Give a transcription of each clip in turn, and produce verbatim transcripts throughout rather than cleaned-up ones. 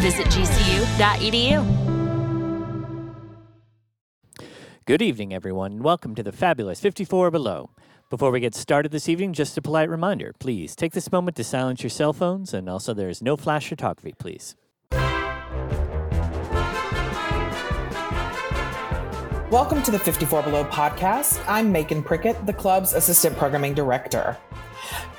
Visit G C U dot E D U. Good evening, everyone, and welcome to the fabulous fifty-four Below. Before we get started this evening, just a polite reminder, please take this moment to silence your cell phones, and also there is no flash photography, please. Welcome to the fifty-four Below podcast. I'm Macon Prickett, the club's assistant programming director.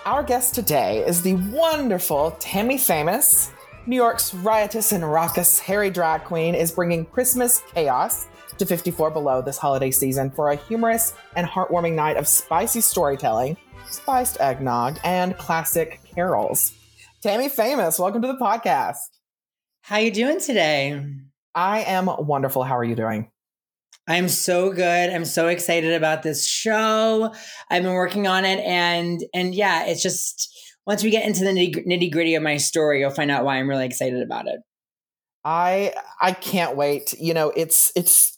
Our guest today is the wonderful Tammy Faymous. New York's riotous and raucous hairy drag queen is bringing Christmas chaos to fifty-four Below this holiday season for a humorous and heartwarming night of spicy storytelling, spiced eggnog, and classic carols. Tammy Faymous, welcome to the podcast. How you doing today? I am wonderful. How are you doing? I'm so good. I'm so excited about this show. I've been working on it, and and yeah, it's just once we get into the nitty gritty of my story, you'll find out why I'm really excited about it. I I can't wait. You know, it's it's.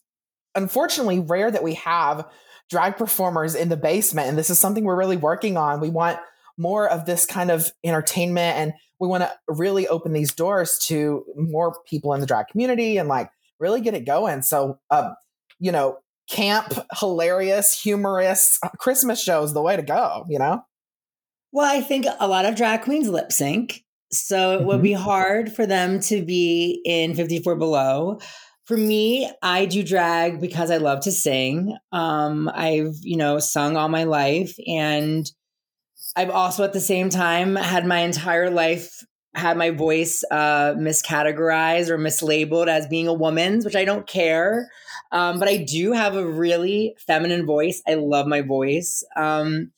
Unfortunately, rare that we have drag performers in the basement, and this is something we're really working on. We want more of this kind of entertainment, and we want to really open these doors to more people in the drag community and like really get it going. So, uh, you know, camp, hilarious, humorous Christmas shows, the way to go, you know? Well, I think a lot of drag queens lip sync, so it would be hard for them to be in fifty-four Below. For me, I do drag because I love to sing. Um, I've, you know, sung all my life, and I've also at the same time had my entire life, had my voice uh, miscategorized or mislabeled as being a woman's, which I don't care. Um, but I do have a really feminine voice. I love my voice. Um,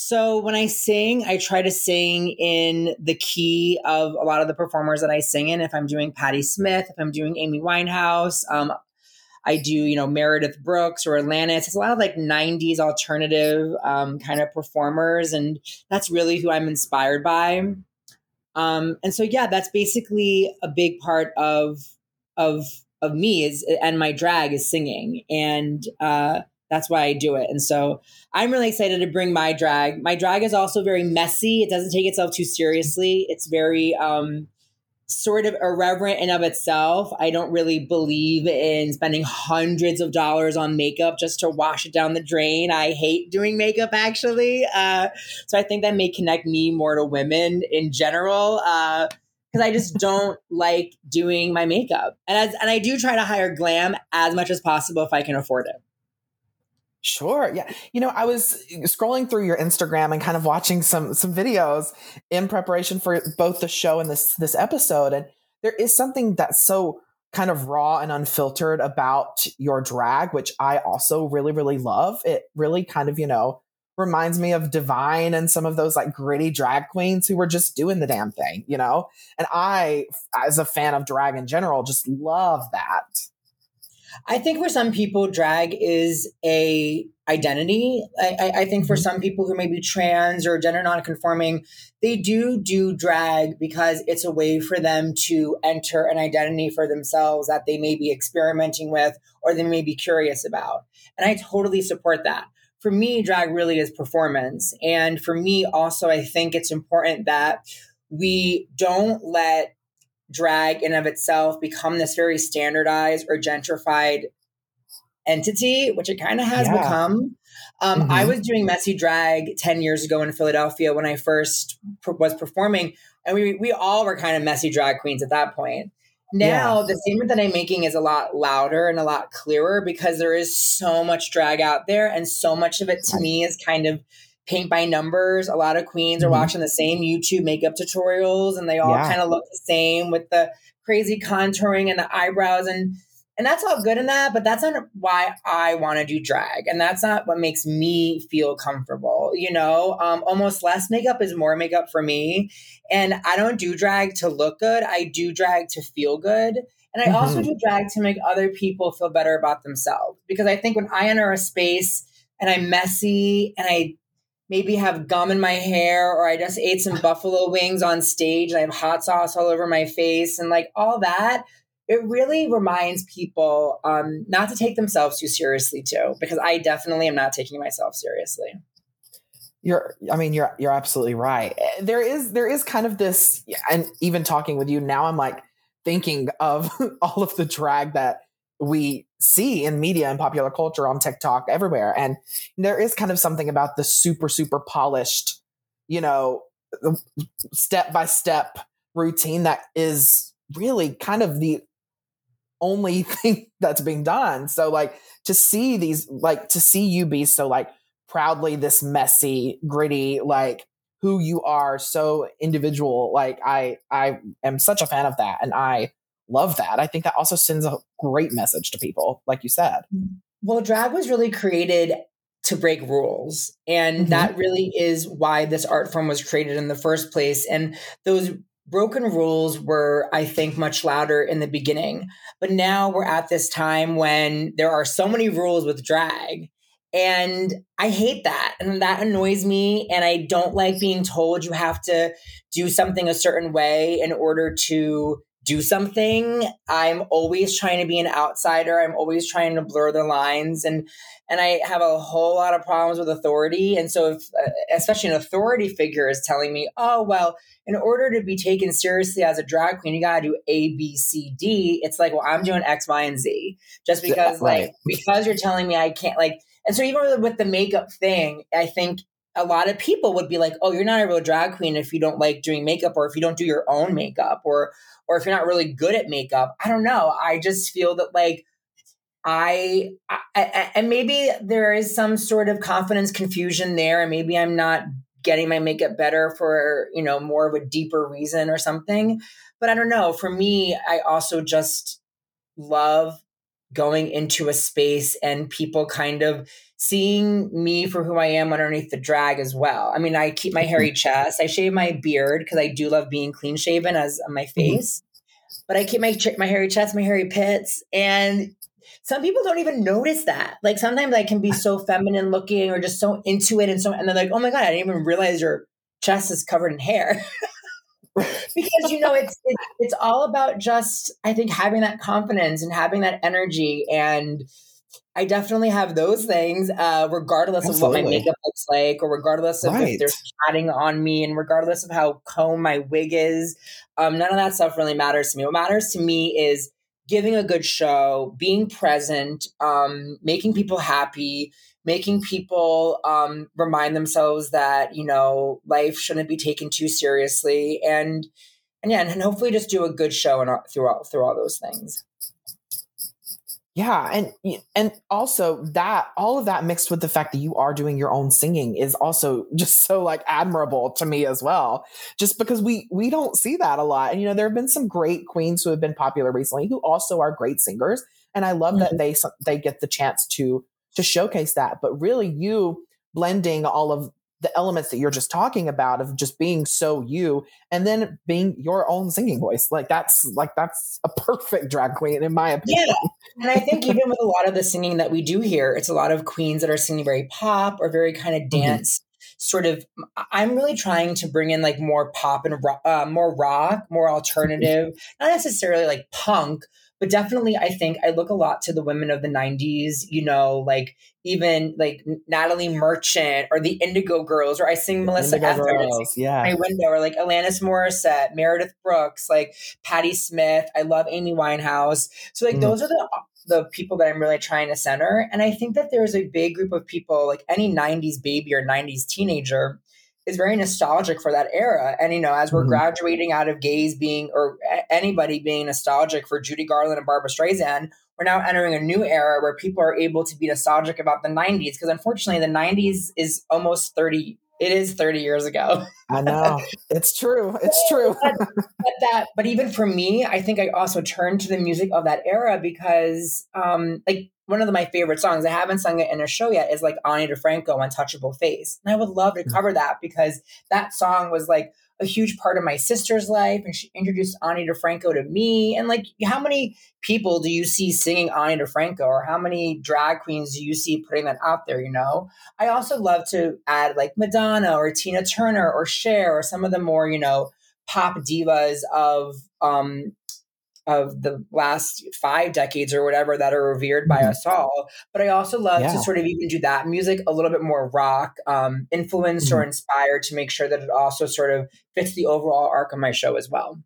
so when I sing, I try to sing in the key of a lot of the performers that I sing in. If I'm doing Patti Smith, if I'm doing Amy Winehouse, um, I do, you know, Meredith Brooks or Alanis. It's a lot of like nineties alternative um, kind of performers. And that's really who I'm inspired by. Um, and so, yeah, that's basically a big part of, of, of me is, and my drag is singing. And, uh, that's why I do it. And so I'm really excited to bring my drag. My drag is also very messy. It doesn't take itself too seriously. It's very um, sort of irreverent in of itself. I don't really believe in spending hundreds of dollars on makeup just to wash it down the drain. I hate doing makeup, actually. Uh, so I think that may connect me more to women in general. Uh Because I just don't like doing my makeup. And, as, and I do try to hire glam as much as possible if I can afford it. Sure. Yeah. You know, I was scrolling through your Instagram and kind of watching some some videos in preparation for both the show and this this episode. And there is something that's so kind of raw and unfiltered about your drag, which I also really, really love. It really kind of, you know, reminds me of Divine and some of those like gritty drag queens who were just doing the damn thing, you know? And I, as a fan of drag in general, just love that. I think for some people, drag is a identity. I, I, I think for some people who may be trans or gender nonconforming, they do do drag because it's a way for them to enter an identity for themselves that they may be experimenting with or they may be curious about. And I totally support that. For me, drag really is performance. And for me also, I think it's important that we don't let drag in of itself become this very standardized or gentrified entity, which it kind of has yeah. become. Um, mm-hmm. I was doing messy drag ten years ago in Philadelphia when I first per- was performing. And we, we all were kind of messy drag queens at that point. Now yeah. the statement that I'm making is a lot louder and a lot clearer because there is so much drag out there. And so much of it to me is kind of paint by numbers. A lot of queens are watching the same YouTube makeup tutorials and they all yeah. kind of look the same with the crazy contouring and the eyebrows. And And that's all good in that, but that's not why I want to do drag. And that's not what makes me feel comfortable, you know? Um, almost less makeup is more makeup for me. And I don't do drag to look good. I do drag to feel good. And I mm-hmm. also do drag to make other people feel better about themselves. Because I think when I enter a space and I'm messy and I maybe have gum in my hair, or I just ate some buffalo wings on stage and I have hot sauce all over my face and like all that, it really reminds people um, not to take themselves too seriously too, because I definitely am not taking myself seriously. You're, I mean, you're, you're absolutely right. There is, there is kind of this, and even talking with you now, I'm like thinking of all of the drag that we see in media and popular culture on TikTok everywhere. And there is kind of something about the super, super polished, you know, step-by-step routine that is really kind of the only thing that's being done. So like to see these, like to see you be so like proudly this messy, gritty, like who you are, so individual. Like I, I am such a fan of that. And I love that. I think that also sends a great message to people, like you said. Well, drag was really created to break rules. And mm-hmm. that really is why this art form was created in the first place. And those broken rules were, I think, much louder in the beginning. But now we're at this time when there are so many rules with drag. And I hate that. And that annoys me. And I don't like being told you have to do something a certain way in order to do something. I'm always trying to be an outsider. I'm always trying to blur the lines. And, and I have a whole lot of problems with authority. And so if, especially an authority figure is telling me, oh, well, in order to be taken seriously as a drag queen, you got to do A, B, C, D. It's like, well, I'm doing X, Y, and Z just because yeah, right. like, because you're telling me I can't like, and so even with the makeup thing, I think a lot of people would be like, oh, you're not a real drag queen if you don't like doing makeup, or if you don't do your own makeup, or, or if you're not really good at makeup. I don't know. I just feel that like I, I, I, and maybe there is some sort of confidence confusion there. And maybe I'm not getting my makeup better for, you know, more of a deeper reason or something, but I don't know. For me, I also just love going into a space and people kind of seeing me for who I am underneath the drag as well. I mean, I keep my hairy chest. I shave my beard because I do love being clean shaven as on my face, mm-hmm. but I keep my my hairy chest, my hairy pits. And some people don't even notice that. Like sometimes I can be so feminine looking or just so into it. And so, and they're like, oh my God, I didn't even realize your chest is covered in hair. Because, you know, it's, it's, it's all about just, I think, having that confidence and having that energy. And I definitely have those things, uh, regardless Absolutely. Of what my makeup looks like, or regardless of right. if they're chatting on me, and regardless of how combed my wig is. Um, none of that stuff really matters to me. What matters to me is giving a good show, being present, um, making people happy, making people um, remind themselves that, you know, life shouldn't be taken too seriously. And, and yeah, and hopefully just do a good show and through all, through all those things. Yeah. And, and also that, all of that mixed with the fact that you are doing your own singing is also just so like admirable to me as well, just because we, we don't see that a lot. And, you know, there have been some great queens who have been popular recently who also are great singers. And I love mm-hmm. that they, they get the chance to, to showcase that, but really you blending all of the elements that you're just talking about of just being so you, and then being your own singing voice. Like that's like, that's a perfect drag queen in my opinion. Yeah. And I think even with a lot of the singing that we do here, it's a lot of queens that are singing very pop or very kind of dance mm-hmm. sort of, I'm really trying to bring in like more pop and rock, uh, more rock, more alternative, not necessarily like punk, but definitely, I think I look a lot to the women of the nineties, you know, like even like Natalie Merchant or the Indigo Girls, or I sing Melissa Etheridge, yeah. my window, or like Alanis Morissette, Meredith Brooks, like Patti Smith. I love Amy Winehouse. So like mm. those are the the people that I'm really trying to center. And I think that there's a big group of people, like any nineties baby or nineties teenager is very nostalgic for that era. And, you know, as we're mm. graduating out of gays being, or anybody being nostalgic for Judy Garland and Barbra Streisand, we're now entering a new era where people are able to be nostalgic about the nineties. Because unfortunately the nineties is almost thirty It is thirty years ago. I know. It's true. It's true. but, but that, but even for me, I think I also turned to the music of that era because, um, like, one of the, my favorite songs, I haven't sung it in a show yet, is like Ani DeFranco, Untouchable Face. And I would love to cover that because that song was like a huge part of my sister's life. And she introduced Ani DeFranco to me. And like, how many people do you see singing Ani DeFranco, or how many drag queens do you see putting that out there? You know, I also love to add like Madonna or Tina Turner or Cher or some of the more, you know, pop divas of, um, of the last five decades or whatever that are revered by us all. But I also love yeah. to sort of even do that music a little bit more rock, um, influenced mm-hmm. or inspired, to make sure that it also sort of fits the overall arc of my show as well.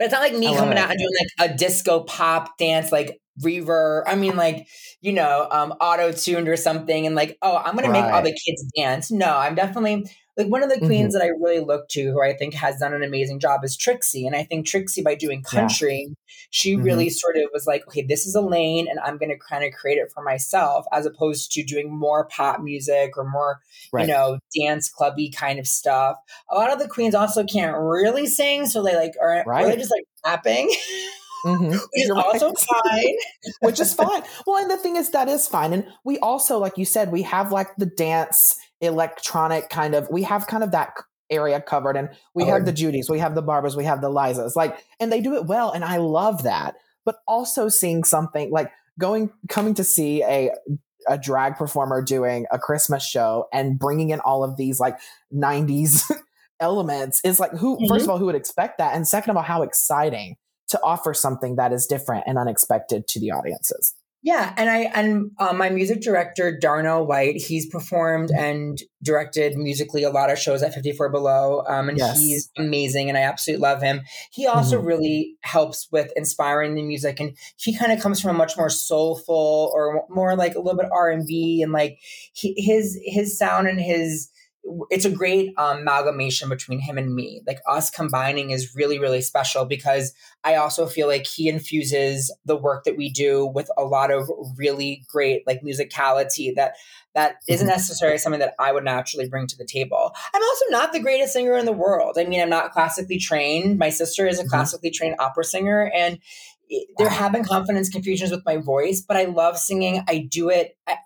But it's not like me coming it. out and doing like a disco pop dance, like reverb. I mean, like, you know, um, auto-tuned or something. And like, oh, I'm going right. to make all the kids dance. No, I'm definitely... Like, one of the queens mm-hmm. that I really look to, who I think has done an amazing job, is Trixie. And I think Trixie, by doing country, yeah. she mm-hmm. really sort of was like, okay, this is a lane and I'm going to kind of create it for myself, as opposed to doing more pop music or more, right. you know, dance clubby kind of stuff. A lot of the queens also can't really sing. So they like, are right. really just like rapping. Mm-hmm. Which is right. also fine. Which is fine. Well, and the thing is, that is fine. And we also, like you said, we have like the dance electronic kind of, we have kind of that area covered, and we oh. have the Judys, we have the Barbers, we have the Lizas, like, and they do it well. And I love that, but also seeing something like going, coming to see a, a drag performer doing a Christmas show and bringing in all of these like nineties elements is like, who, mm-hmm. first of all, who would expect that? And second of all, how exciting to offer something that is different and unexpected to the audiences. Yeah. And I, and um, my music director, Darnell White, he's performed and directed musically a lot of shows at fifty-four Below. Um, and yes. he's amazing. And I absolutely love him. He also mm-hmm. really helps with inspiring the music. And he kind of comes from a much more soulful, or more like a little bit R and B, and like he, his, his sound and his, it's a great um, amalgamation between him and me. Like, us combining is really, really special, because I also feel like he infuses the work that we do with a lot of really great like musicality that that isn't necessarily something that I would naturally bring to the table. I'm also not the greatest singer in the world. I mean, I'm not classically trained. My sister is a mm-hmm. classically trained opera singer, and there have been confidence confusions with my voice, but I love singing. I do it. I,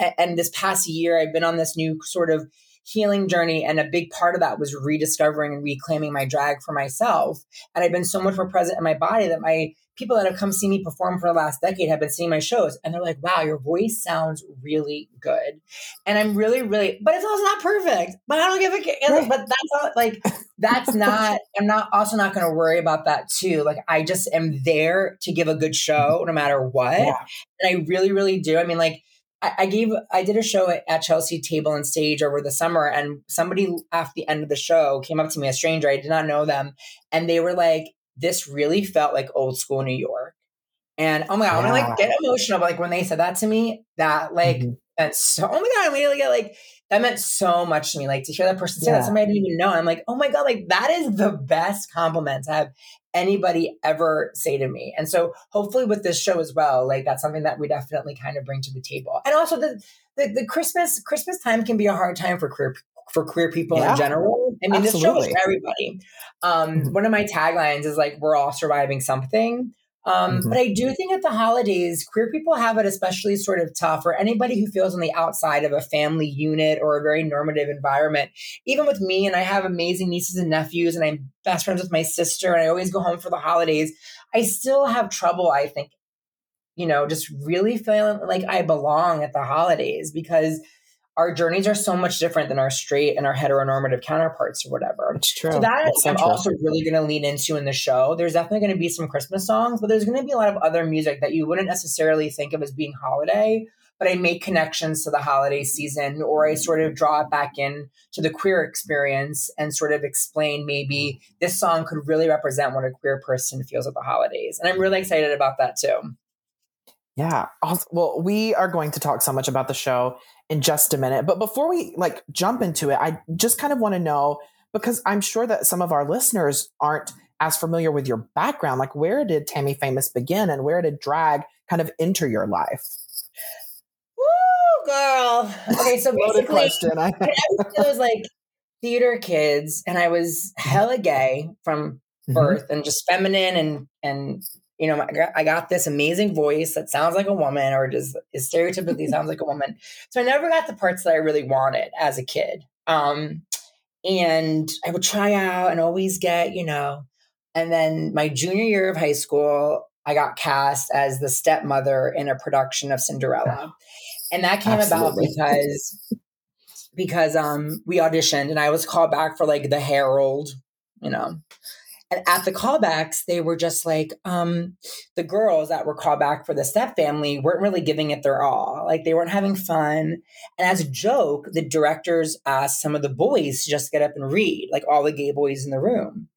I, and this past year, I've been on this new sort of healing journey. And a big part of that was rediscovering and reclaiming my drag for myself. And I've been so much more present in my body that my people that have come see me perform for the last decade have been seeing my shows. And they're like, wow, your voice sounds really good. And I'm really, really, but it's also not perfect, but I don't give a care. But that's not like, that's not, I'm not also not going to worry about that too. Like, I just am there to give a good show no matter what. Yeah. And I really, really do. I mean, like, I gave, I did a show at Chelsea Table and Stage over the summer, and somebody after the end of the show came up to me, a stranger, I did not know them. And they were like, this really felt like old school New York. And oh my God, yeah. when I like get emotional, but like when they said that to me, that like, mm-hmm. meant so, oh my God, I really get like, that meant so much to me. Like, to hear that person say yeah. that, somebody I didn't even know. And I'm like, oh my God, like, that is the best compliment to have anybody ever say to me. And so hopefully with this show as well, like, that's something that we definitely kind of bring to the table. And also the the, the Christmas Christmas time can be a hard time for queer for queer people yeah. in general. I mean, Absolutely. This show is for everybody. Um, mm-hmm. One of my taglines is like, we're all surviving something. Um, mm-hmm. But I do think at the holidays, queer people have it especially sort of tough, or anybody who feels on the outside of a family unit or a very normative environment. Even with me, and I have amazing nieces and nephews, and I'm best friends with my sister, and I always go home for the holidays. I still have trouble, I think, you know, just really feeling like I belong at the holidays, because our journeys are so much different than our straight and our heteronormative counterparts or whatever. It's true. So that That's I'm so also true. really going to lean into in the show. There's definitely going to be some Christmas songs, but there's going to be a lot of other music that you wouldn't necessarily think of as being holiday, but I make connections to the holiday season, or I sort of draw it back in to the queer experience and sort of explain maybe this song could really represent what a queer person feels at the holidays. And I'm really excited about that too. Yeah. Well, we are going to talk so much about the show in just a minute. But before we like jump into it, I just kind of want to know, because I'm sure that some of our listeners aren't as familiar with your background. Like, where did Tammy Faymous begin, and where did drag kind of enter your life? girl. Okay, so basically, question. I was like theater kids, and I was hella gay from birth, mm-hmm. and just feminine, and and you know, I got, I got this amazing voice that sounds like a woman, or just is stereotypically sounds like a woman. So I never got the parts that I really wanted as a kid. Um, and I would try out and always get, you know. And then my junior year of high school, I got cast as the stepmother in a production of Cinderella. And that came Absolutely. about because, because um, we auditioned and I was called back for like the Herald, you know, and at the callbacks, they were just like, um, the girls that were called back for the step family weren't really giving it their all. Like they weren't having fun. And as a joke, the directors asked some of the boys to just get up and read, like all the gay boys in the room.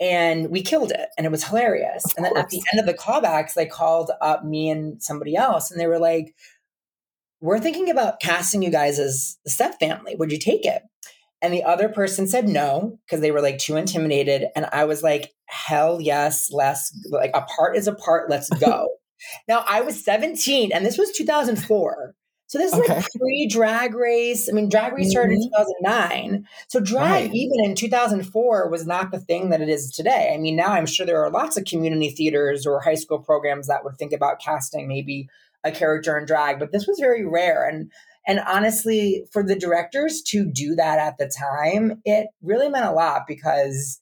And we killed it. And it was hilarious. And then at the end of the callbacks, they called up me and somebody else. And they were like, we're thinking about casting you guys as the step family. Would you take it? And the other person said no, because they were like too intimidated. And I was like, hell yes. Let's like a part is a part. Let's go. Now I was seventeen and this was two thousand four. So this is okay. like pre-Drag Race. I mean, Drag Race started mm-hmm. in two thousand nine. So drag right. even in two thousand four was not the thing that it is today. I mean, now I'm sure there are lots of community theaters or high school programs that would think about casting maybe a character in drag, but this was very rare. And and honestly, for the directors to do that at the time, it really meant a lot because,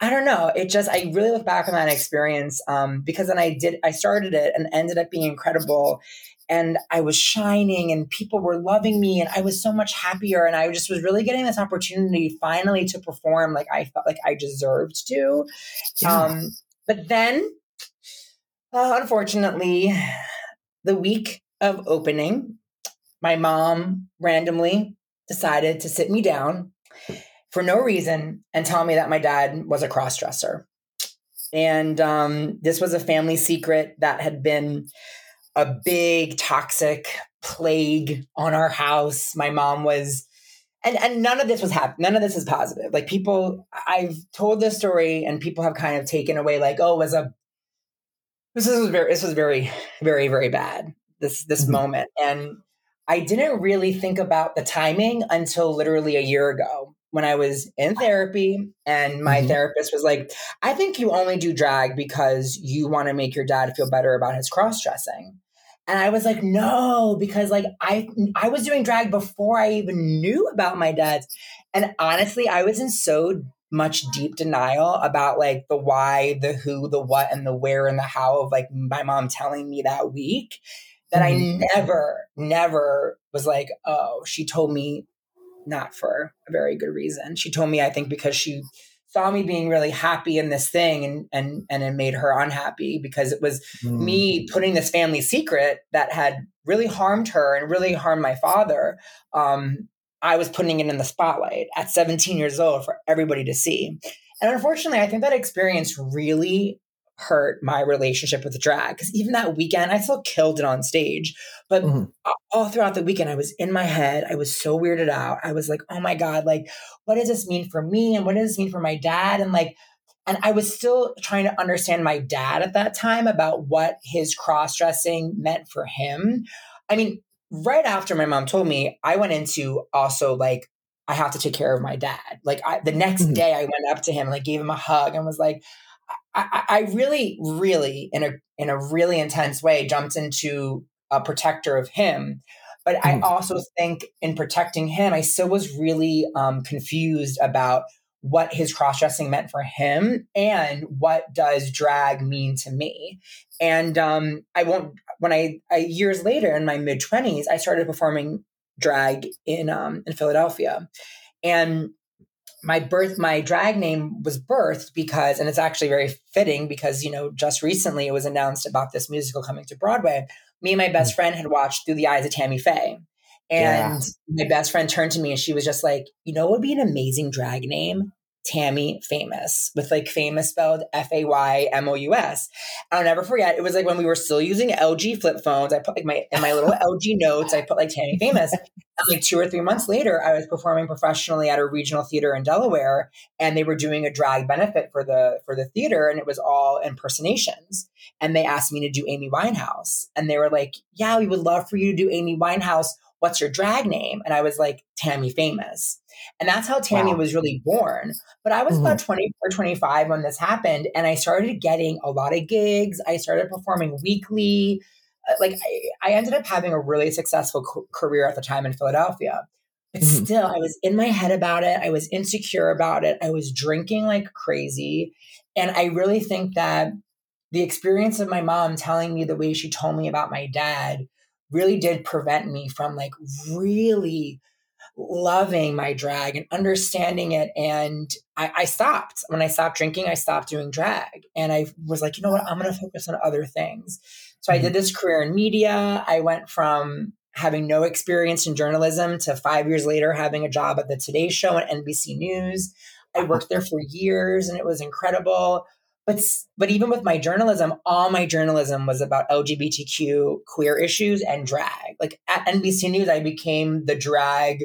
I don't know, it just, I really look back on that experience um, because then I did, I started it and ended up being incredible. And I was shining and people were loving me and I was so much happier. And I just was really getting this opportunity finally to perform like I felt like I deserved to. Yeah. Um, but then, uh, unfortunately, the week of opening, my mom randomly decided to sit me down for no reason and tell me that my dad was a crossdresser. And um, this was a family secret that had been a big toxic plague on our house. My mom was, and, and none of this was happening. None of this is positive. Like people, I've told this story and people have kind of taken away like, oh, it was a, this was very, this was very, very, very bad. This, this mm-hmm. moment. And I didn't really think about the timing until literally a year ago when I was in therapy and my mm-hmm. therapist was like, I think you only do drag because you want to make your dad feel better about his cross-dressing. And I was like, no, because like I, I was doing drag before I even knew about my dad's. And honestly, I was in so much deep denial about like the why, the who, the what, and the where and the how of like my mom telling me that week that mm-hmm. I never, never was like, oh, she told me not for a very good reason. She told me, I think, because she saw me being really happy in this thing and and and it made her unhappy because it was mm. me putting this family secret that had really harmed her and really harmed my father. Um, I was putting it in the spotlight at seventeen years old for everybody to see. And unfortunately, I think that experience really hurt my relationship with drag because even that weekend I still killed it on stage, but mm-hmm. all throughout the weekend I was in my head. I was so weirded out. I was like, oh my God, like what does this mean for me and what does this mean for my dad? And like, and I was still trying to understand my dad at that time about what his cross-dressing meant for him. I mean, right after my mom told me, I went into also like, I have to take care of my dad. Like I, the next mm-hmm. day I went up to him and like gave him a hug and was like, I, I really, really, in a in a really intense way, jumped into a protector of him. But I also think in protecting him, I still was really um, confused about what his cross-dressing meant for him and what does drag mean to me. And um, I won't, when I, I, years later in my mid-twenties, I started performing drag in um, in Philadelphia. And My birth, my drag name was birthed because, and it's actually very fitting because, you know, just recently it was announced about this musical coming to Broadway. Me and my best friend had watched Through the Eyes of Tammy Faye. And yeah. my best friend turned to me and she was just like, you know, what would be an amazing drag name? Tammy Faymous, with like famous spelled F A Y M O U S. I'll never forget. It was like when we were still using L G flip phones, I put like my, in my little L G notes, I put like Tammy Faymous. And like two or three months later, I was performing professionally at a regional theater in Delaware and they were doing a drag benefit for the, for the theater. And it was all impersonations. And they asked me to do Amy Winehouse. And they were like, yeah, we would love for you to do Amy Winehouse. what's your drag name? And I was like, Tammy Faymous. And that's how Tammy wow. was really born. But I was mm-hmm. about twenty-four, twenty-five when this happened. And I started getting a lot of gigs. I started performing weekly. Like I, I ended up having a really successful co- career at the time in Philadelphia. But mm-hmm. still, I was in my head about it. I was insecure about it. I was drinking like crazy. And I really think that the experience of my mom telling me the way she told me about my dad really did prevent me from like really loving my drag and understanding it. And I, I stopped. When I stopped drinking, I stopped doing drag. And I was like, you know what? I'm going to focus on other things. So I did this career in media. I went from having no experience in journalism to five years later having a job at the Today Show and N B C News. I worked there for years and it was incredible. But but even with my journalism, all my journalism was about L G B T Q queer issues and drag. Like at N B C News, I became the drag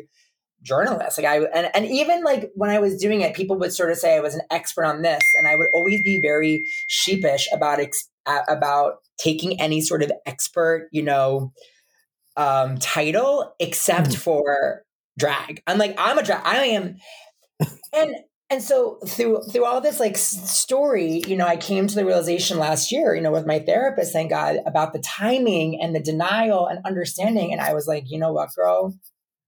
journalist. Like I and, and even like when I was doing it, people would sort of say I was an expert on this, and I would always be very sheepish about ex, about taking any sort of expert, you know, um, title except mm-hmm. for drag. I'm like I'm a drag. I am and. And so through through all this like story, you know, I came to the realization last year, you know, with my therapist, thank God, about the timing and the denial and understanding. And I was like, you know what, girl,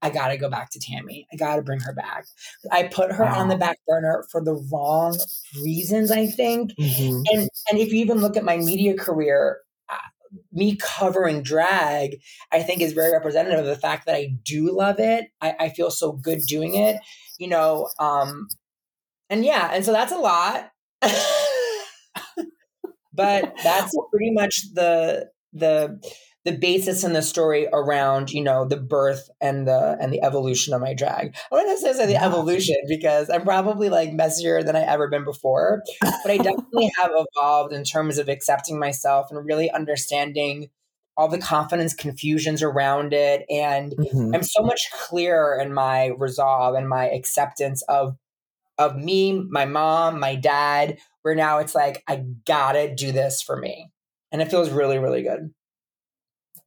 I got to go back to Tammy. I got to bring her back. I put her wow. on the back burner for the wrong reasons, I think. Mm-hmm. And and if you even look at my media career, me covering drag, I think is very representative of the fact that I do love it. I, I feel so good doing it, you know. Um, And yeah, and so that's a lot, but that's pretty much the the the basis in the story around, you know, the birth and the and the evolution of my drag. I wouldn't necessarily say the evolution because I'm probably like messier than I ever been before, but I definitely have evolved in terms of accepting myself and really understanding all the confidence confusions around it, and mm-hmm. I'm so much clearer in my resolve and my acceptance of. Of me, my mom, my dad, where now it's like, I gotta do this for me. And it feels really, really good.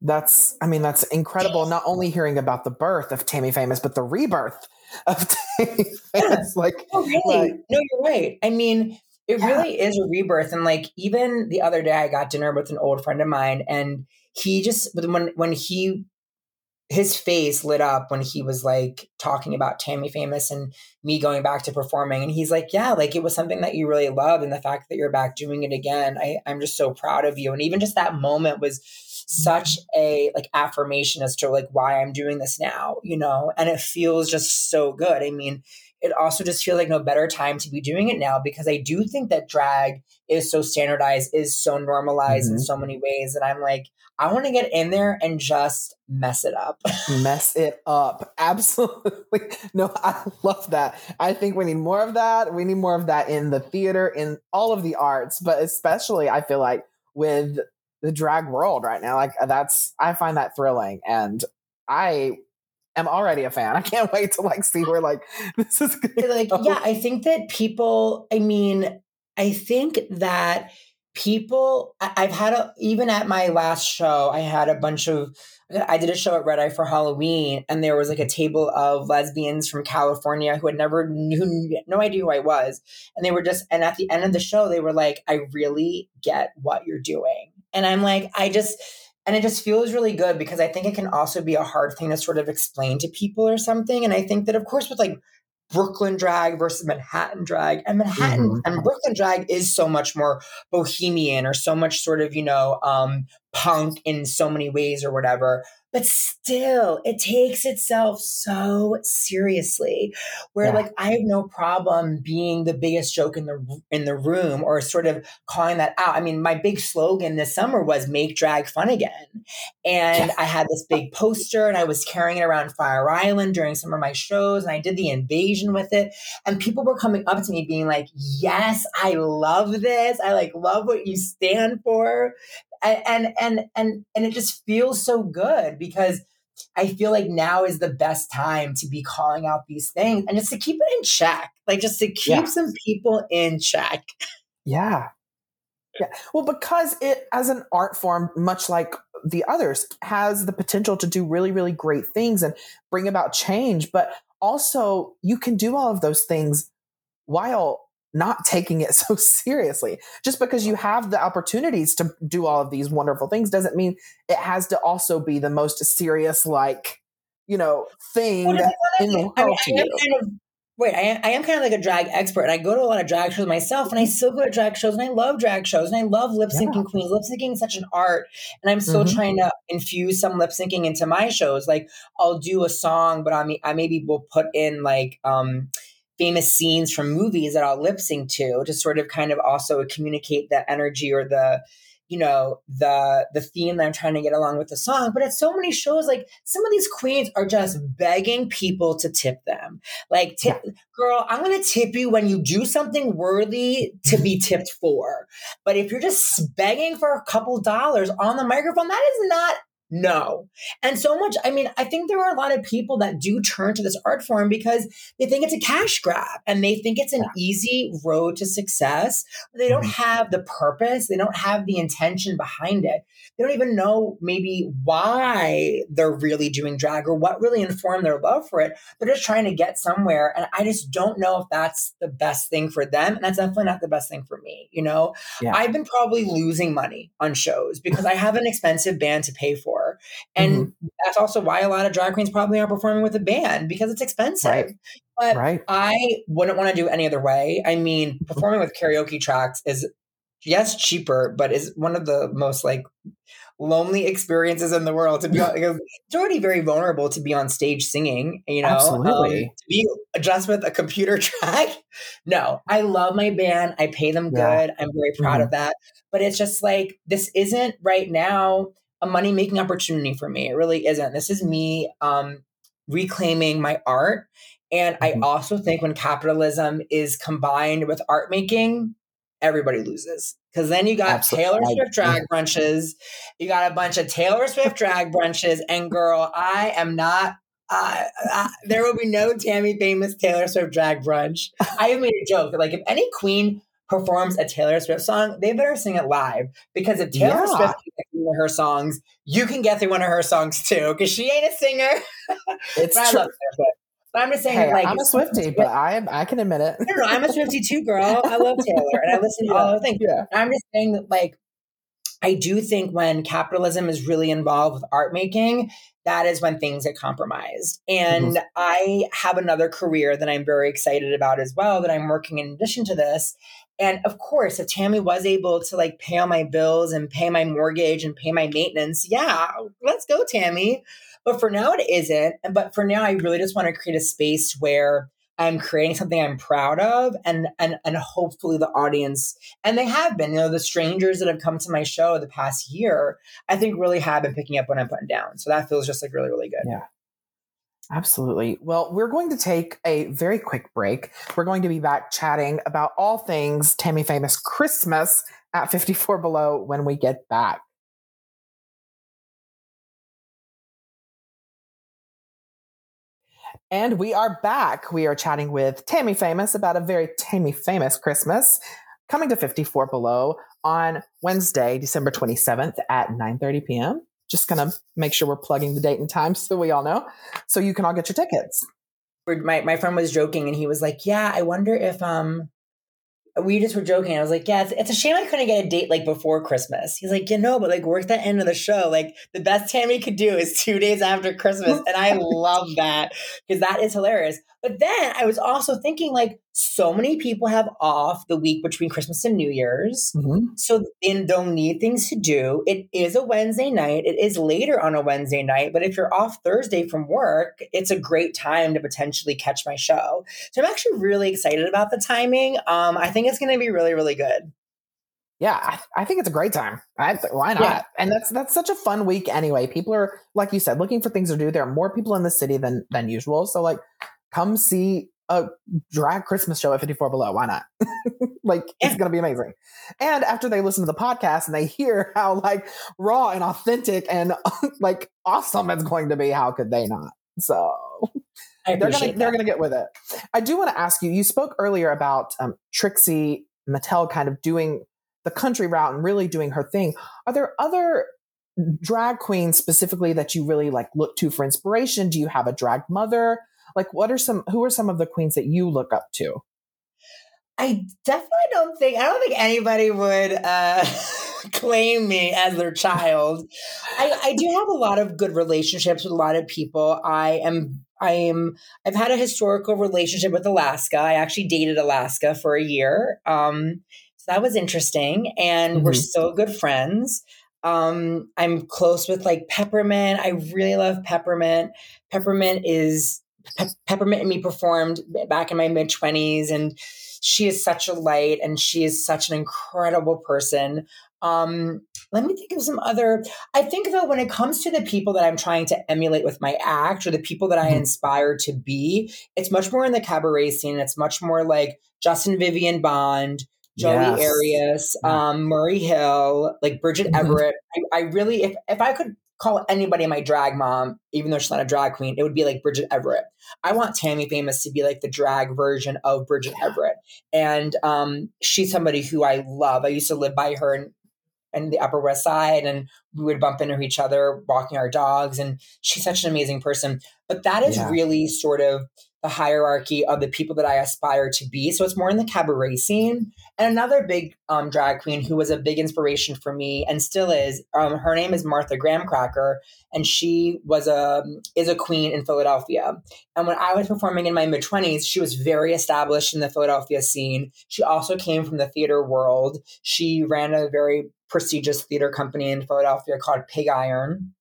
That's, I mean, that's incredible. Not only hearing about the birth of Tammy Faymous, but the rebirth of Tammy Faymous. Yeah. Like, oh, really? Like, no, you're right. I mean, it yeah. really is a rebirth. And like, even the other day I got dinner with an old friend of mine and he just, when when he, his face lit up when he was like talking about Tammy Faymous and me going back to performing. And he's like, yeah, like it was something that you really loved. And the fact that you're back doing it again, I, I'm just so proud of you. And even just that moment was such a like affirmation as to like why I'm doing this now, you know, and it feels just so good. I mean, it also just feels like no better time to be doing it now, because I do think that drag is so standardized, is so normalized mm-hmm. in so many ways. And I'm like, I want to get in there and just mess it up. Mess it up. Absolutely. No, I love that. I think we need more of that. We need more of that in the theater, in all of the arts, but especially I feel like with the drag world right now, like that's, I find that thrilling. And I I'm already a fan. I can't wait to like see where like this is going. Like, go. Yeah, I think that people, I mean, I think that people, I, I've had, a, even at my last show, I had a bunch of, I did a show at Red Eye for Halloween and there was like a table of lesbians from California who had never knew, no idea who I was. And they were just, and at the end of the show, they were like, I really get what you're doing. And I'm like, I just, And it just feels really good, because I think it can also be a hard thing to sort of explain to people or something. And I think that, of course, with like Brooklyn drag versus Manhattan drag, and Manhattan mm-hmm. and Brooklyn drag is so much more bohemian or so much sort of, you know, um, punk in so many ways or whatever. But still, it takes itself so seriously, where yeah. like I have no problem being the biggest joke in the in the room or sort of calling that out. I mean, my big slogan this summer was "Make Drag Fun Again," and yeah. I had this big poster and I was carrying it around Fire Island during some of my shows, and I did the invasion with it, and people were coming up to me being like, "Yes, I love this. I like love what you stand for." And, and, and, and it just feels so good, because I feel like now is the best time to be calling out these things and just to keep it in check, like just to keep yeah. some people in check. Yeah. Yeah. Well, because it, as an art form, much like the others, has the potential to do really, really great things and bring about change. But also, you can do all of those things while not taking it so seriously. Just because you have the opportunities to do all of these wonderful things doesn't mean it has to also be the most serious, like, you know, thing well, that's well, in the world to you. Wait, I am, I am kind of like a drag expert, and I go to a lot of drag shows myself, and I still go to drag shows, and I love drag shows, and I love lip syncing yeah. queens. Lip syncing is such an art, and I'm still mm-hmm. trying to infuse some lip syncing into my shows. Like, I'll do a song, but I mean, I maybe will put in like um, famous scenes from movies that I'll lip sync to, to sort of kind of also communicate the energy or the, you know, the the theme that I'm trying to get along with the song. But at so many shows, like, some of these queens are just begging people to tip them. Like, tip, yeah. girl, I'm going to tip you when you do something worthy to be tipped for. But if you're just begging for a couple dollars on the microphone, that is not no. And so much, I mean, I think there are a lot of people that do turn to this art form because they think it's a cash grab and they think it's an yeah. easy road to success. They don't have the purpose. They don't have the intention behind it. They don't even know maybe why they're really doing drag or what really informed their love for it. They're just trying to get somewhere. And I just don't know if that's the best thing for them. And that's definitely not the best thing for me. You know, yeah. I've been probably losing money on shows because I have an expensive band to pay for. And mm-hmm. that's also why a lot of drag queens probably aren't performing with a band, because it's expensive. Right. But right. I wouldn't want to do it any other way. I mean, performing with karaoke tracks is, yes, cheaper, but is one of the most like lonely experiences in the world. To be on, like, it's already very vulnerable to be on stage singing, you know, absolutely. Um, to be just with a computer track. No, I love my band. I pay them yeah. good. I'm very proud mm-hmm. of that. But it's just like, this isn't right now a money-making opportunity for me. It really isn't. This is me um, reclaiming my art. And I also think when capitalism is combined with art making, everybody loses. Because then you got Absolutely. Taylor Swift drag brunches. You got a bunch of Taylor Swift drag brunches. And girl, I am not Uh, uh, there will be no Tammy Faymous Taylor Swift drag brunch. I have made a joke that, like, if any queen performs a Taylor Swift song, they better sing it live, because if Taylor yeah. Swift can get through one of her songs, you can get through one of her songs too, because she ain't a singer. It's but true. I love Taylor Swift. But I'm just saying, hey, like, I'm a Swiftie, but I I can admit it. No, no, I'm a Swiftie too, girl. I love Taylor, and I listen to yeah. all the things. Yeah. I'm just saying that, like, I do think when capitalism is really involved with art making, that is when things get compromised. And mm-hmm. I have another career that I'm very excited about as well, that I'm working in addition to this. And of course, if Tammy was able to, like, pay all my bills and pay my mortgage and pay my maintenance, yeah, let's go, Tammy. But for now, it isn't. But for now, I really just want to create a space where I'm creating something I'm proud of, and and and hopefully the audience, and they have been, you know, the strangers that have come to my show the past year, I think really have been picking up what I'm putting down. So that feels just like really, really good. Yeah. Absolutely. Well, we're going to take a very quick break. We're going to be back chatting about all things Tammy Faymous Christmas at fifty-four Below when we get back. And we are back. We are chatting with Tammy Faymous about a very Tammy Faymous Christmas coming to fifty-four Below on Wednesday, December twenty-seventh at nine thirty p.m. Just going to make sure we're plugging the date and time so we all know, so you can all get your tickets. My my friend was joking, and he was like, yeah, I wonder if um we just were joking. I was like, yeah, it's, it's a shame I couldn't get a date like before Christmas. He's like, you know, but like work that end of the show. Like the best Tammy could do is two days after Christmas. And I love that, because that is hilarious. But then I was also thinking, like, so many people have off the week between Christmas and New Year's. Mm-hmm. So they don't need things to do. It is a Wednesday night. It is later on a Wednesday night. But if you're off Thursday from work, it's a great time to potentially catch my show. So I'm actually really excited about the timing. Um, I think it's going to be really, really good. Yeah, I, I think it's a great time. I, why not? Yeah. And that's that's such a fun week anyway. People are, like you said, looking for things to do. There are more people in the city than than usual. So, like, come see a drag Christmas show at fifty-four Below. Why not? Like, yeah. It's going to be amazing. And after they listen to the podcast and they hear how, like, raw and authentic and, like, awesome it's going to be, how could they not? So they're going to they're going to get with it. I do want to ask you, you spoke earlier about um, Trixie Mattel kind of doing the country route and really doing her thing. Are there other drag queens specifically that you really like look to for inspiration? Do you have a drag mother? Like, what are some, who are some of the queens that you look up to? I definitely don't think, I don't think anybody would uh, claim me as their child. I, I do have a lot of good relationships with a lot of people. I am, I am, I've had a historical relationship with Alaska. I actually dated Alaska for a year. Um, so that was interesting. And mm-hmm. we're still good friends. Um, I'm close with like Peppermint. I really love Peppermint. Peppermint is, Pe- Peppermint and me performed back in my mid twenties, and she is such a light and she is such an incredible person. Um, let me think of some other, I think though, when it comes to the people that I'm trying to emulate with my act or the people that I inspire to be, it's much more in the cabaret scene. It's much more like Justin Vivian Bond, Jodi yes. Arias, um, Murray Hill, like Bridget Everett. I, I really, if, if I could call anybody my drag mom, even though she's not a drag queen, it would be like Bridget Everett. I want Tammy Faymous to be like the drag version of Bridget Everett. And um, she's somebody who I love. I used to live by her in, in the Upper West Side, and we would bump into each other walking our dogs. And she's such an amazing person. But that is yeah. really sort of the hierarchy of the people that I aspire to be. So it's more in the cabaret scene. And another big um, drag queen who was a big inspiration for me and still is, um, her name is Martha Graham Cracker, and she was a, is a queen in Philadelphia. And when I was performing in my mid twenties, she was very established in the Philadelphia scene. She also came from the theater world. She ran a very prestigious theater company in Philadelphia called Pig Iron,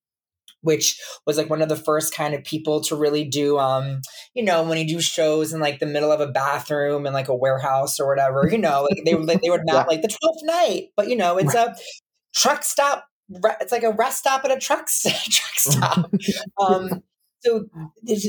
which was like one of the first kind of people to really do, um, you know, when you do shows in like the middle of a bathroom and like a warehouse or whatever, you know, like they would, like, they would not yeah. like the twelfth night, but you know, it's right. a truck stop. It's like a rest stop at a truck, truck stop. um, so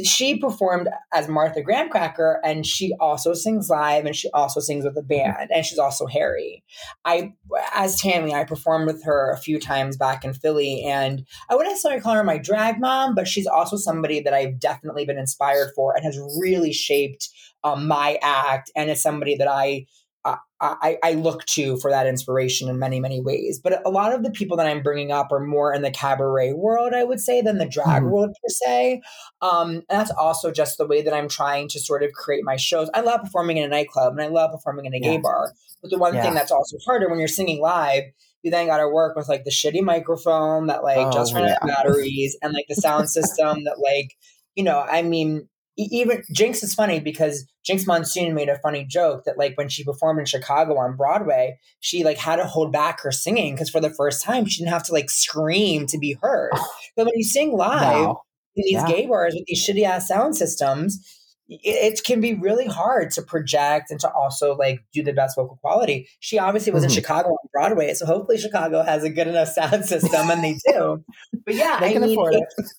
she performed as Martha Graham Cracker, and she also sings live, and she also sings with a band, and she's also hairy. I, as Tammy, I performed with her a few times back in Philly, and I wouldn't necessarily call her my drag mom, but she's also somebody that I've definitely been inspired for and has really shaped um, my act, and is somebody that I, uh, I I look to for that inspiration in many, many ways. But a lot of the people that I'm bringing up are more in the cabaret world, I would say, than the drag mm. world per se. Um, and that's also just the way that I'm trying to sort of create my shows. I love performing in a nightclub and I love performing in a yeah. gay bar. But the one yeah. thing that's also harder when you're singing live, you then got to work with like the shitty microphone that like oh, just ran out yeah. batteries and like the sound system that like, you know, I mean, even Jinx is funny because Jinx Monsoon made a funny joke that like when she performed in Chicago on Broadway, she like had to hold back her singing because for the first time she didn't have to like scream to be heard. But when you sing live wow. in these yeah. gay bars with these shitty ass sound systems, it, it can be really hard to project and to also like do the best vocal quality. She obviously was mm-hmm. in Chicago on Broadway, so hopefully Chicago has a good enough sound system, and they do. But yeah, they I can mean, afford it. it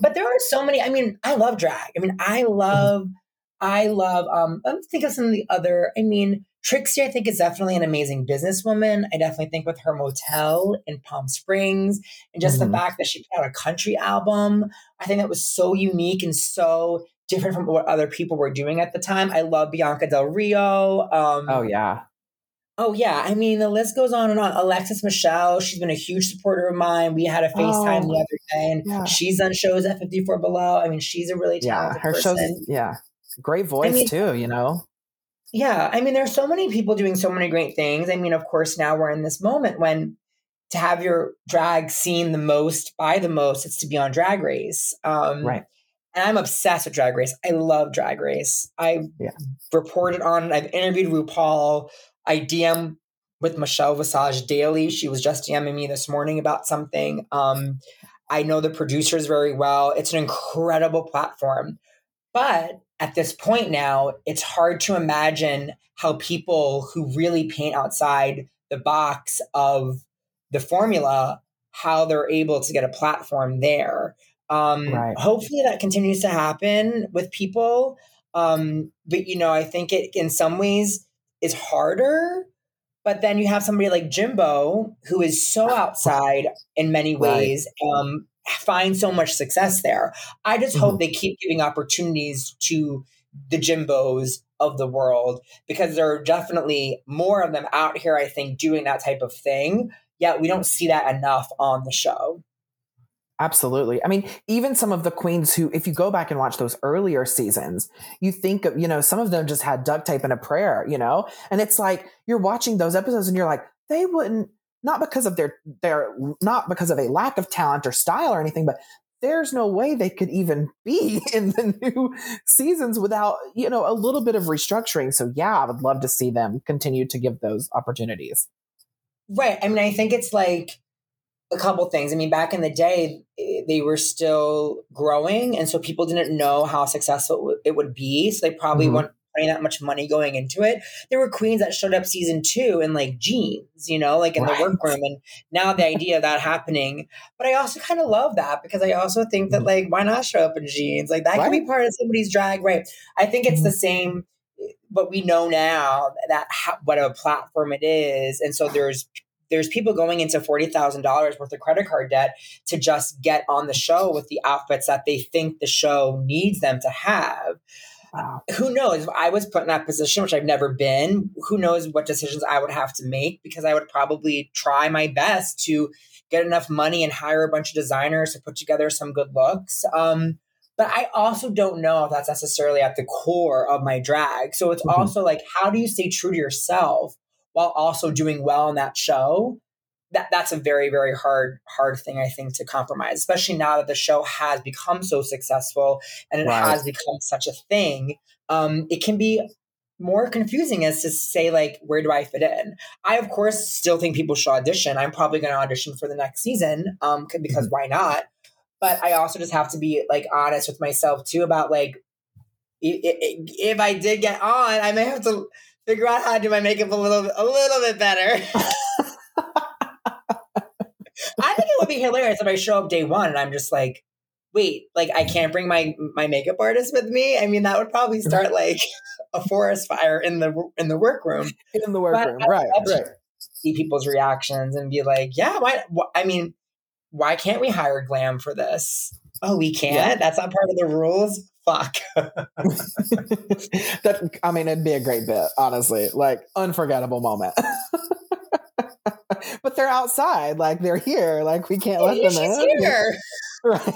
But there are so many, I mean, I love drag. I mean, I love, I love, um, let me think of some of the other, I mean, Trixie, I think, is definitely an amazing businesswoman. I definitely think with her motel in Palm Springs and just mm-hmm. the fact that she put out a country album, I think that was so unique and so different from what other people were doing at the time. I love Bianca Del Rio. Um, oh, yeah. Oh, yeah. I mean, the list goes on and on. Alexis Michelle, she's been a huge supporter of mine. We had a FaceTime oh, the other day, and yeah. she's done shows at fifty-four Below. I mean, she's a really talented yeah, her person. Shows, yeah. Great voice, I mean, too, you know? Yeah. I mean, there's so many people doing so many great things. I mean, of course, now we're in this moment when to have your drag seen the most by the most, it's to be on Drag Race. Um, right. And I'm obsessed with Drag Race. I love Drag Race. I've yeah. reported on it. I've interviewed RuPaul. I D M with Michelle Visage daily. She was just DMing me this morning about something. Um, I know the producers very well. It's an incredible platform. But at this point now, it's hard to imagine how people who really paint outside the box of the formula, how they're able to get a platform there. Um, right. Hopefully that continues to happen with people. Um, but, you know, I think it in some ways is harder, but then you have somebody like Jimbo who is so outside in many ways, right. um, find so much success there. I just mm-hmm. hope they keep giving opportunities to the Jimbos of the world, because there are definitely more of them out here, I think, doing that type of thing. yet we don't see that enough on the show. Absolutely. I mean, even some of the queens who, if you go back and watch those earlier seasons, you think of, you know, some of them just had duct tape and a prayer, you know, and it's like, you're watching those episodes and you're like, they wouldn't, not because of their, their, not because of a lack of talent or style or anything, but there's no way they could even be in the new seasons without, you know, a little bit of restructuring. So yeah, I would love to see them continue to give those opportunities. Right. I mean, I think it's like, a couple things. I mean, back in the day, they were still growing. And so people didn't know how successful it would be. So they probably mm-hmm. weren't putting that much money going into it. There were queens that showed up season two in like jeans, you know, like in right. the workroom. And now the idea of that happening. But I also kind of love that because I also think that like, why not show up in jeans? Like that right. can be part of somebody's drag, right? I think it's mm-hmm. the same, but we know now that ha- what a platform it is. And so there's There's people going into forty thousand dollars worth of credit card debt to just get on the show with the outfits that they think the show needs them to have. Wow. Who knows? I was put in that position, which I've never been. Who knows what decisions I would have to make, because I would probably try my best to get enough money and hire a bunch of designers to put together some good looks. Um, but I also don't know if that's necessarily at the core of my drag. So it's mm-hmm. also like, how do you stay true to yourself while also doing well in that show? That that's a very, very hard, hard thing, I think, to compromise, especially now that the show has become so successful and it wow. has become such a thing. Um, it can be more confusing as to say, like, where do I fit in? I, of course, still think people should audition. I'm probably going to audition for the next season um, because mm-hmm. why not? But I also just have to be like honest with myself too about like, if I did get on, I may have to figure out how to do my makeup a little, a little bit better. I think it would be hilarious if I show up day one and I'm just like, wait, like I can't bring my, my makeup artist with me. I mean, that would probably start like a forest fire in the, in the workroom, in the workroom. But right. right. see people's reactions and be like, yeah, why? Wh- I mean, why can't we hire glam for this? Oh, we can't. Yeah. That's not part of the rules. Fuck. that I mean, it'd be a great bit, honestly. Like, unforgettable moment. But they're outside, like they're here, like we can't let them in. Here. Right.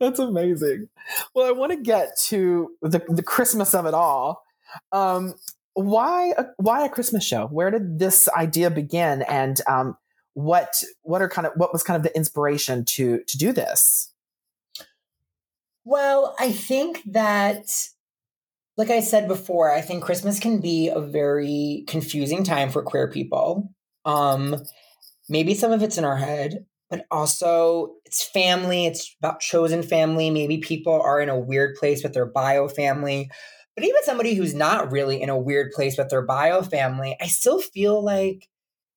That's amazing. Well, I want to get to the the Christmas of it all. Um, why why a Christmas show? Where did this idea begin, and um, what what are kind of what was kind of the inspiration to to do this? Well, I think that, like I said before, I think Christmas can be a very confusing time for queer people. Um, maybe some of it's in our head, but also it's family. It's about chosen family. Maybe people are in a weird place with their bio family. But even somebody who's not really in a weird place with their bio family, I still feel like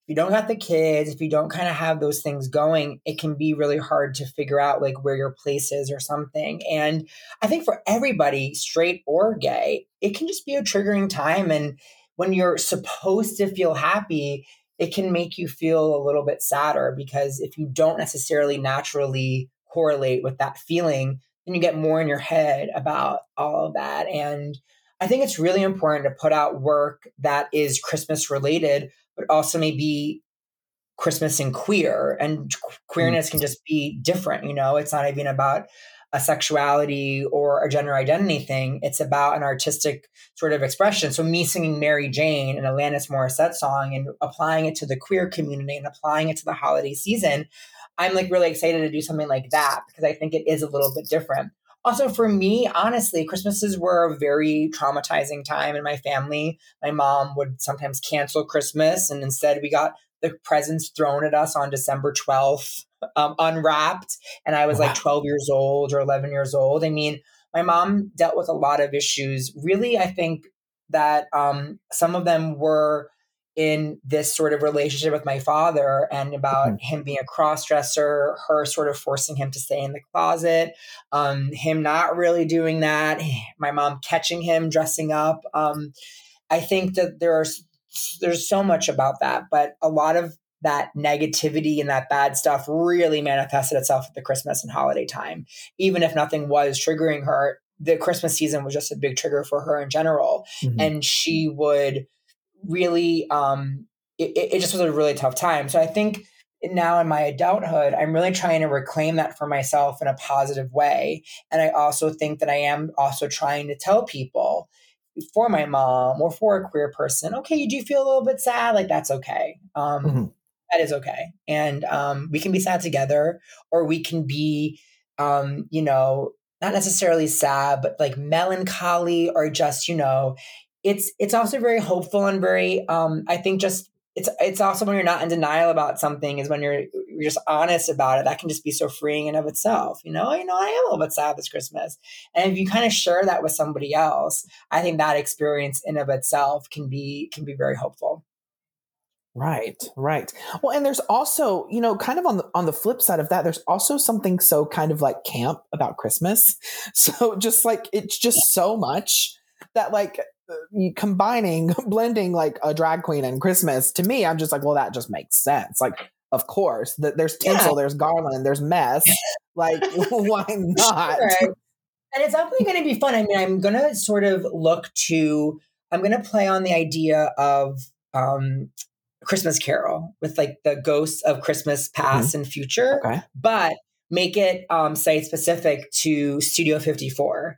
if you don't have the kids, if you don't kind of have those things going, it can be really hard to figure out like where your place is or something. And I think for everybody, straight or gay, it can just be a triggering time. And when you're supposed to feel happy, it can make you feel a little bit sadder, because if you don't necessarily naturally correlate with that feeling, then you get more in your head about all of that. And I think it's really important to put out work that is Christmas related, but also maybe Christmas and queer, and queerness can just be different. You know, it's not even about a sexuality or a gender identity thing. It's about an artistic sort of expression. So me singing Mary Jane and Alanis Morissette song and applying it to the queer community and applying it to the holiday season, I'm like really excited to do something like that, because I think it is a little bit different. Also, for me, honestly, Christmases were a very traumatizing time in my family. My mom would sometimes cancel Christmas, and instead we got the presents thrown at us on December twelfth, um, unwrapped. And I was like twelve years old or eleven years old. I mean, my mom dealt with a lot of issues. Really, I think that um, some of them were in this sort of relationship with my father, and about mm-hmm. him being a cross-dresser, her sort of forcing him to stay in the closet, um, him not really doing that, my mom catching him dressing up. Um, I think that there's there's so much about that, but a lot of that negativity and that bad stuff really manifested itself at the Christmas and holiday time. Even if nothing was triggering her, the Christmas season was just a big trigger for her in general. Mm-hmm. And she would really um, it, it just was a really tough time. So I think now in my adulthood, I'm really trying to reclaim that for myself in a positive way. And I also think that I am also trying to tell people, for my mom or for a queer person, okay, you do feel a little bit sad. Like, that's okay. Um, mm-hmm. That is okay. And um, we can be sad together, or we can be, um, you know, not necessarily sad, but like melancholy, or just, you know, it's, it's also very hopeful and very, um, I think just, it's, it's also when you're not in denial about something, is when you're, you're just honest about it. That can just be so freeing in of itself. You know, you know, I am a little bit sad this Christmas. And if you kind of share that with somebody else, I think that experience in of itself can be, can be very hopeful. Right. Right. Well, and there's also, you know, kind of on the, on the flip side of that, there's also something so kind of like camp about Christmas. So just like, it's just so much that like, combining, blending like a drag queen and Christmas, to me, I'm just like, well, that just makes sense. Like, of course, that there's tinsel, yeah. There's garland, there's mess. Like, why not? Sure. And it's definitely going to be fun. I mean, I'm going to sort of look to, I'm going to play on the idea of um, Christmas Carol with like the ghosts of Christmas past mm-hmm. and future, okay. But make it um, site specific to Studio fifty-four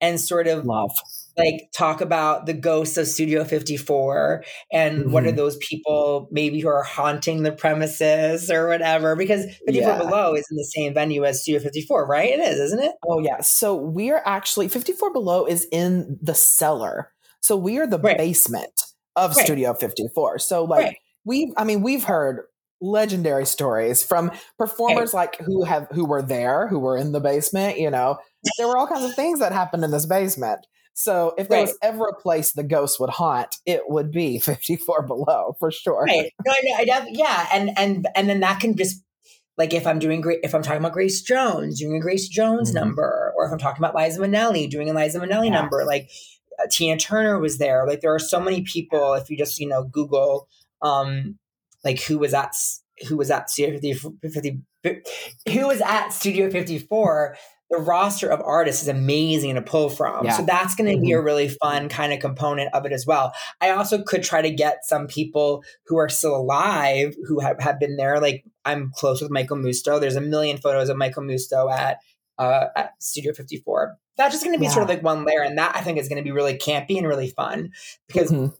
and sort of love. Like talk about the ghosts of Studio fifty-four and mm-hmm. what are those people maybe who are haunting the premises or whatever, because fifty-four yeah. Below is in the same venue as Studio fifty-four, right? It is, isn't it? Oh yeah. So we are actually, fifty-four Below is in the cellar. So we are the right. basement of right. Studio fifty-four. So like right. we, I mean, we've heard legendary stories from performers hey. like who have, who were there, who were in the basement, you know, there were all kinds of things that happened in this basement. So if there right. was ever a place the ghosts would haunt, it would be fifty-four Below for sure. Right. No, I know. I def- yeah. And, and, and then that can just like, if I'm doing if I'm talking about Grace Jones, doing a Grace Jones mm-hmm. number, or if I'm talking about Liza Minnelli, doing a Liza Minnelli yeah. number, like uh, Tina Turner was there. Like there are so many people. If you just, you know, Google um, like who was at, who was at Studio fifty, fifty, who was at Studio fifty-four, the roster of artists is amazing to pull from. Yeah. So that's going to mm-hmm. be a really fun kind of component of it as well. I also could try to get some people who are still alive, who have, have been there. Like I'm close with Michael Musto. There's a million photos of Michael Musto at, uh, at Studio fifty-four. That's just going to be yeah. sort of like one layer. And that I think is going to be really campy and really fun, because mm-hmm.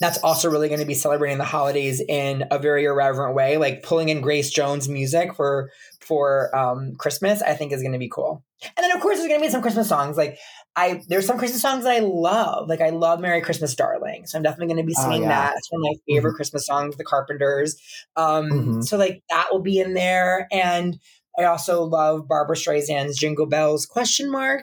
that's also really going to be celebrating the holidays in a very irreverent way. Like pulling in Grace Jones music for, for um, Christmas, I think is going to be cool. And then of course there's going to be some Christmas songs. Like I, there's some Christmas songs that I love. Like I love Merry Christmas, Darling. So I'm definitely going to be singing oh, yeah. that. It's one of my favorite mm-hmm. Christmas songs, The Carpenters. Um, mm-hmm. So like that will be in there. And I also love Barbara Streisand's Jingle Bells question mark.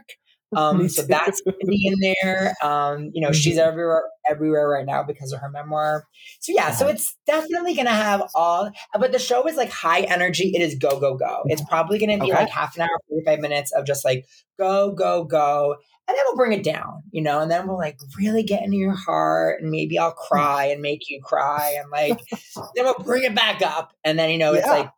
Um, so that's going to be in there. Um, you know, she's everywhere, everywhere right now because of her memoir. So yeah, so it's definitely going to have all, but the show is like high energy. It is go, go, go. It's probably going to be okay. like half an hour, forty-five minutes of just like go, go, go. And then we'll bring it down, you know, and then we'll like really get into your heart, and maybe I'll cry and make you cry. And like, then we'll bring it back up. And then, you know, it's yeah. like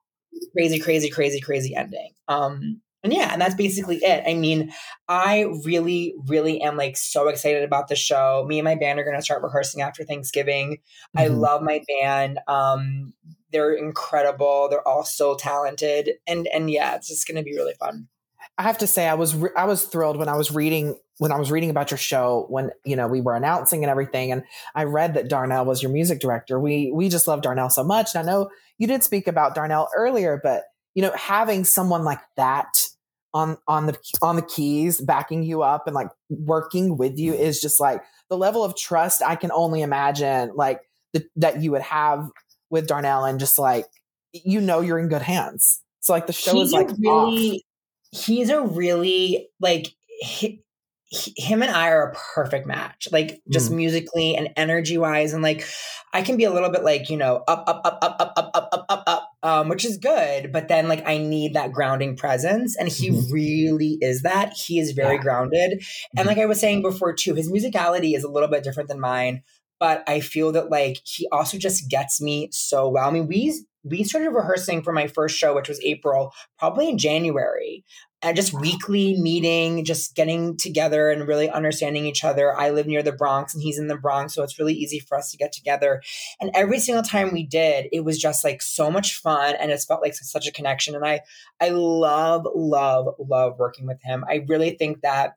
crazy, crazy, crazy, crazy ending. Um, And yeah, and that's basically it. I mean, I really, really am like so excited about the show. Me and my band are going to start rehearsing after Thanksgiving. Mm-hmm. I love my band. Um, they're incredible. They're all so talented. And and yeah, it's just going to be really fun. I have to say, I was re- I was thrilled when I was reading when I was reading about your show when, you know, we were announcing and everything. And I read that Darnell was your music director. We we just love Darnell so much. And I know you did speak about Darnell earlier, but you know, having someone like that on, on the, on the keys, backing you up and like working with you is just like the level of trust I can only imagine like the, that you would have with Darnell, and just like, you know, you're in good hands. So like the show he's is like, really, he's a really like he, he, him and I are a perfect match, like just mm. musically and energy wise. And like, I can be a little bit like, you know, up, up, up, up, up, up, up, up, up, up. Um, which is good, but then like I need that grounding presence, and he mm-hmm. really is that. He is very yeah. grounded, mm-hmm. and like I was saying before too, his musicality is a little bit different than mine, but I feel that like he also just gets me so well. I mean, we we started rehearsing for my first show, which was April, probably in January, and just weekly meeting, just getting together and really understanding each other. I live near the Bronx and he's in the Bronx, so it's really easy for us to get together. And every single time we did, it was just like so much fun, and it felt like such a connection. And I, I love, love, love working with him. I really think that,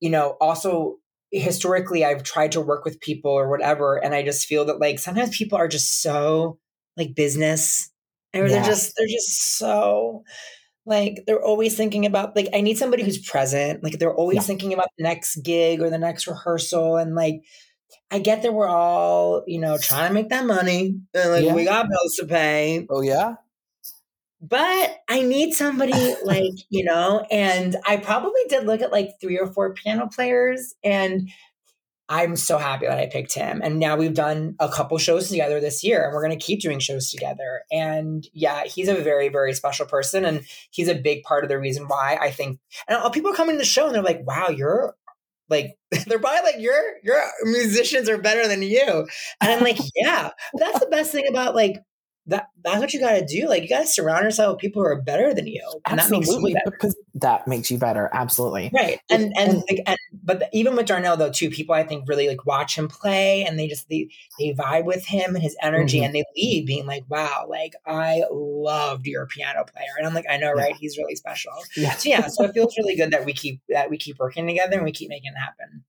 you know, also historically I've tried to work with people or whatever, and I just feel that like sometimes people are just so like business, and yeah. they're just they're just so. Like they're always thinking about like, I need somebody who's present. Like they're always yeah. thinking about the next gig or the next rehearsal. And like, I get that we're all, you know, trying to make that money. And like yeah. we got bills to pay. Oh yeah. But I need somebody like, you know, and I probably did look at like three or four piano players, and I'm so happy that I picked him. And now we've done a couple shows together this year, and we're going to keep doing shows together. And yeah, he's a very, very special person. And he's a big part of the reason why I think, and people come into the show and they're like, wow, you're like, they're probably like, your, your musicians are better than you. And I'm like, yeah, that's the best thing about like, that that's what you got to do. Like you got to surround yourself with people who are better than you. And absolutely, that makes you better. Because that makes you better. Absolutely. Right. And, and, and, like, and but the, even with Darnell though, too, people I think really like watch him play, and they just, they, they vibe with him and his energy, mm-hmm. and they leave being like, wow, like I loved your piano player. And I'm like, I know, right. Yeah. He's really special. Yeah. So yeah. So it feels really good that we keep, that we keep working together and we keep making it happen.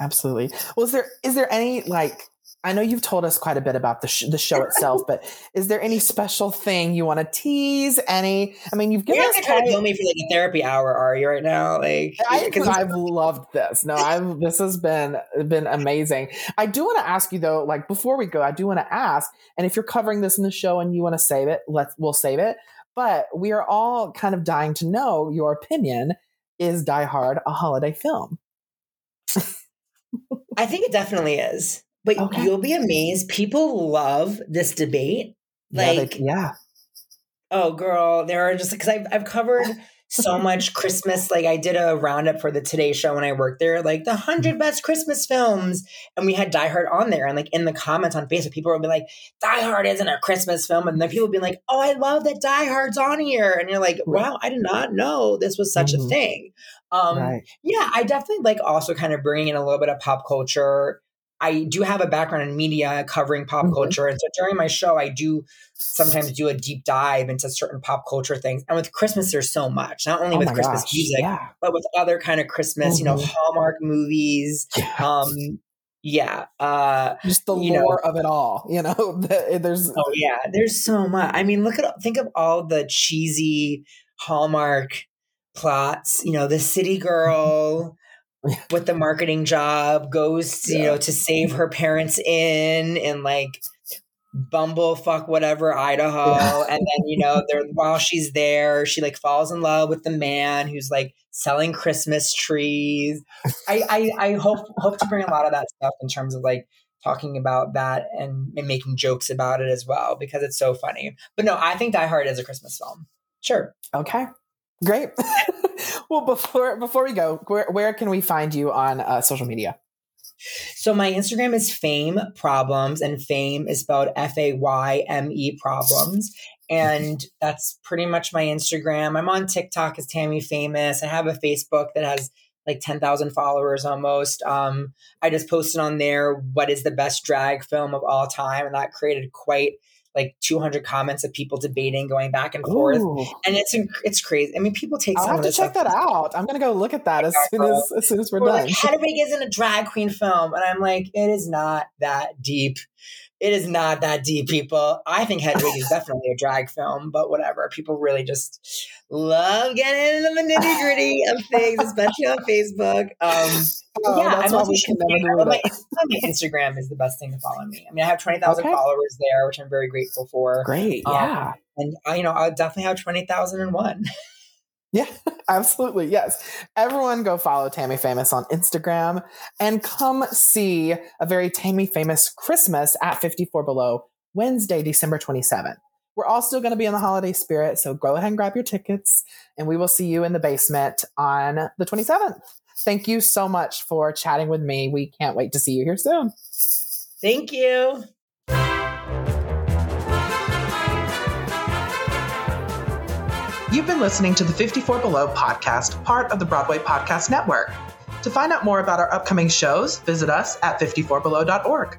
Absolutely. Well, is there, is there any, like, I know you've told us quite a bit about the sh- the show itself, but is there any special thing you want to tease? Any? I mean, you've given You're us trying to bill me for like a therapy hour, are you right now? Like, I, I've loved this. No, I've this has been been amazing. I do want to ask you though, like before we go, I do want to ask, and if you're covering this in the show and you want to save it, let's we'll save it. But we are all kind of dying to know your opinion. Is Die Hard a holiday film? I think it definitely is. But okay. You'll be amazed. People love this debate. Like, yeah. They, yeah. Oh, girl. There are just, because I've, I've covered so much Christmas. Like, I did a roundup for the Today Show when I worked there, like the one hundred best Christmas films. And we had Die Hard on there. And, like, in the comments on Facebook, people would be like, Die Hard isn't a Christmas film. And then people would be like, oh, I love that Die Hard's on here. And you're like, wow, I did not know this was such mm-hmm. a thing. Um, right. Yeah, I definitely like also kind of bringing in a little bit of pop culture. I do have a background in media covering pop mm-hmm. culture. And so during my show, I do sometimes do a deep dive into certain pop culture things. And with Christmas, there's so much, not only oh with Christmas gosh, music, yeah. but with other kind of Christmas, mm-hmm. you know, Hallmark movies. Yeah. Um, yeah. Uh, Just the lore know. of it all, you know, the, there's. Oh yeah. There's so much. I mean, look at, think of all the cheesy Hallmark plots, you know, the city girl, with the marketing job goes to, yeah. you know, to save her parents in and like bumblefuck whatever Idaho yeah. and then you know there while she's there she like falls in love with the man who's like selling Christmas trees. I I, I hope hope to bring a lot of that stuff in terms of like talking about that and, and making jokes about it as well, because it's so funny. But no, I think Die Hard is a Christmas film. Sure. Okay. Great. Well, before before we go, where, where can we find you on uh, social media? So my Instagram is Fame Problems, and Fame is spelled F A Y M E Problems. And that's pretty much my Instagram. I'm on TikTok as Tammy Faymous. I have a Facebook that has like ten thousand followers almost. Um, I just posted on there, what is the best drag film of all time? And that created quite like two hundred comments of people debating, going back and forth. Ooh. And it's, it's crazy. I mean, people take, I'll have to check that out. I'm going to go look at that as soon as, as soon as we're, we're done. Like, Hedwig isn't a drag queen film. And I'm like, it is not that deep. It is not that deep, people. I think Hedwig is definitely a drag film, but whatever. People really just love getting into the nitty gritty of things, especially on Facebook. Um, oh, yeah, that's I'm why we should never do it. My Instagram is the best thing to follow me. I mean, I have twenty thousand okay. followers there, which I'm very grateful for. Great, yeah. Um, and, I, you know, I'll definitely have twenty thousand one. Yeah, absolutely. Yes. Everyone go follow Tammy Faymous on Instagram and come see a very Tammy Faymous Christmas at fifty-four Below Wednesday, December twenty-seventh. We're all still going to be in the holiday spirit. So go ahead and grab your tickets, and we will see you in the basement on the twenty-seventh. Thank you so much for chatting with me. We can't wait to see you here soon. Thank you. You've been listening to the fifty-four Below podcast, part of the Broadway Podcast Network. To find out more about our upcoming shows, visit us at fifty-four below dot org.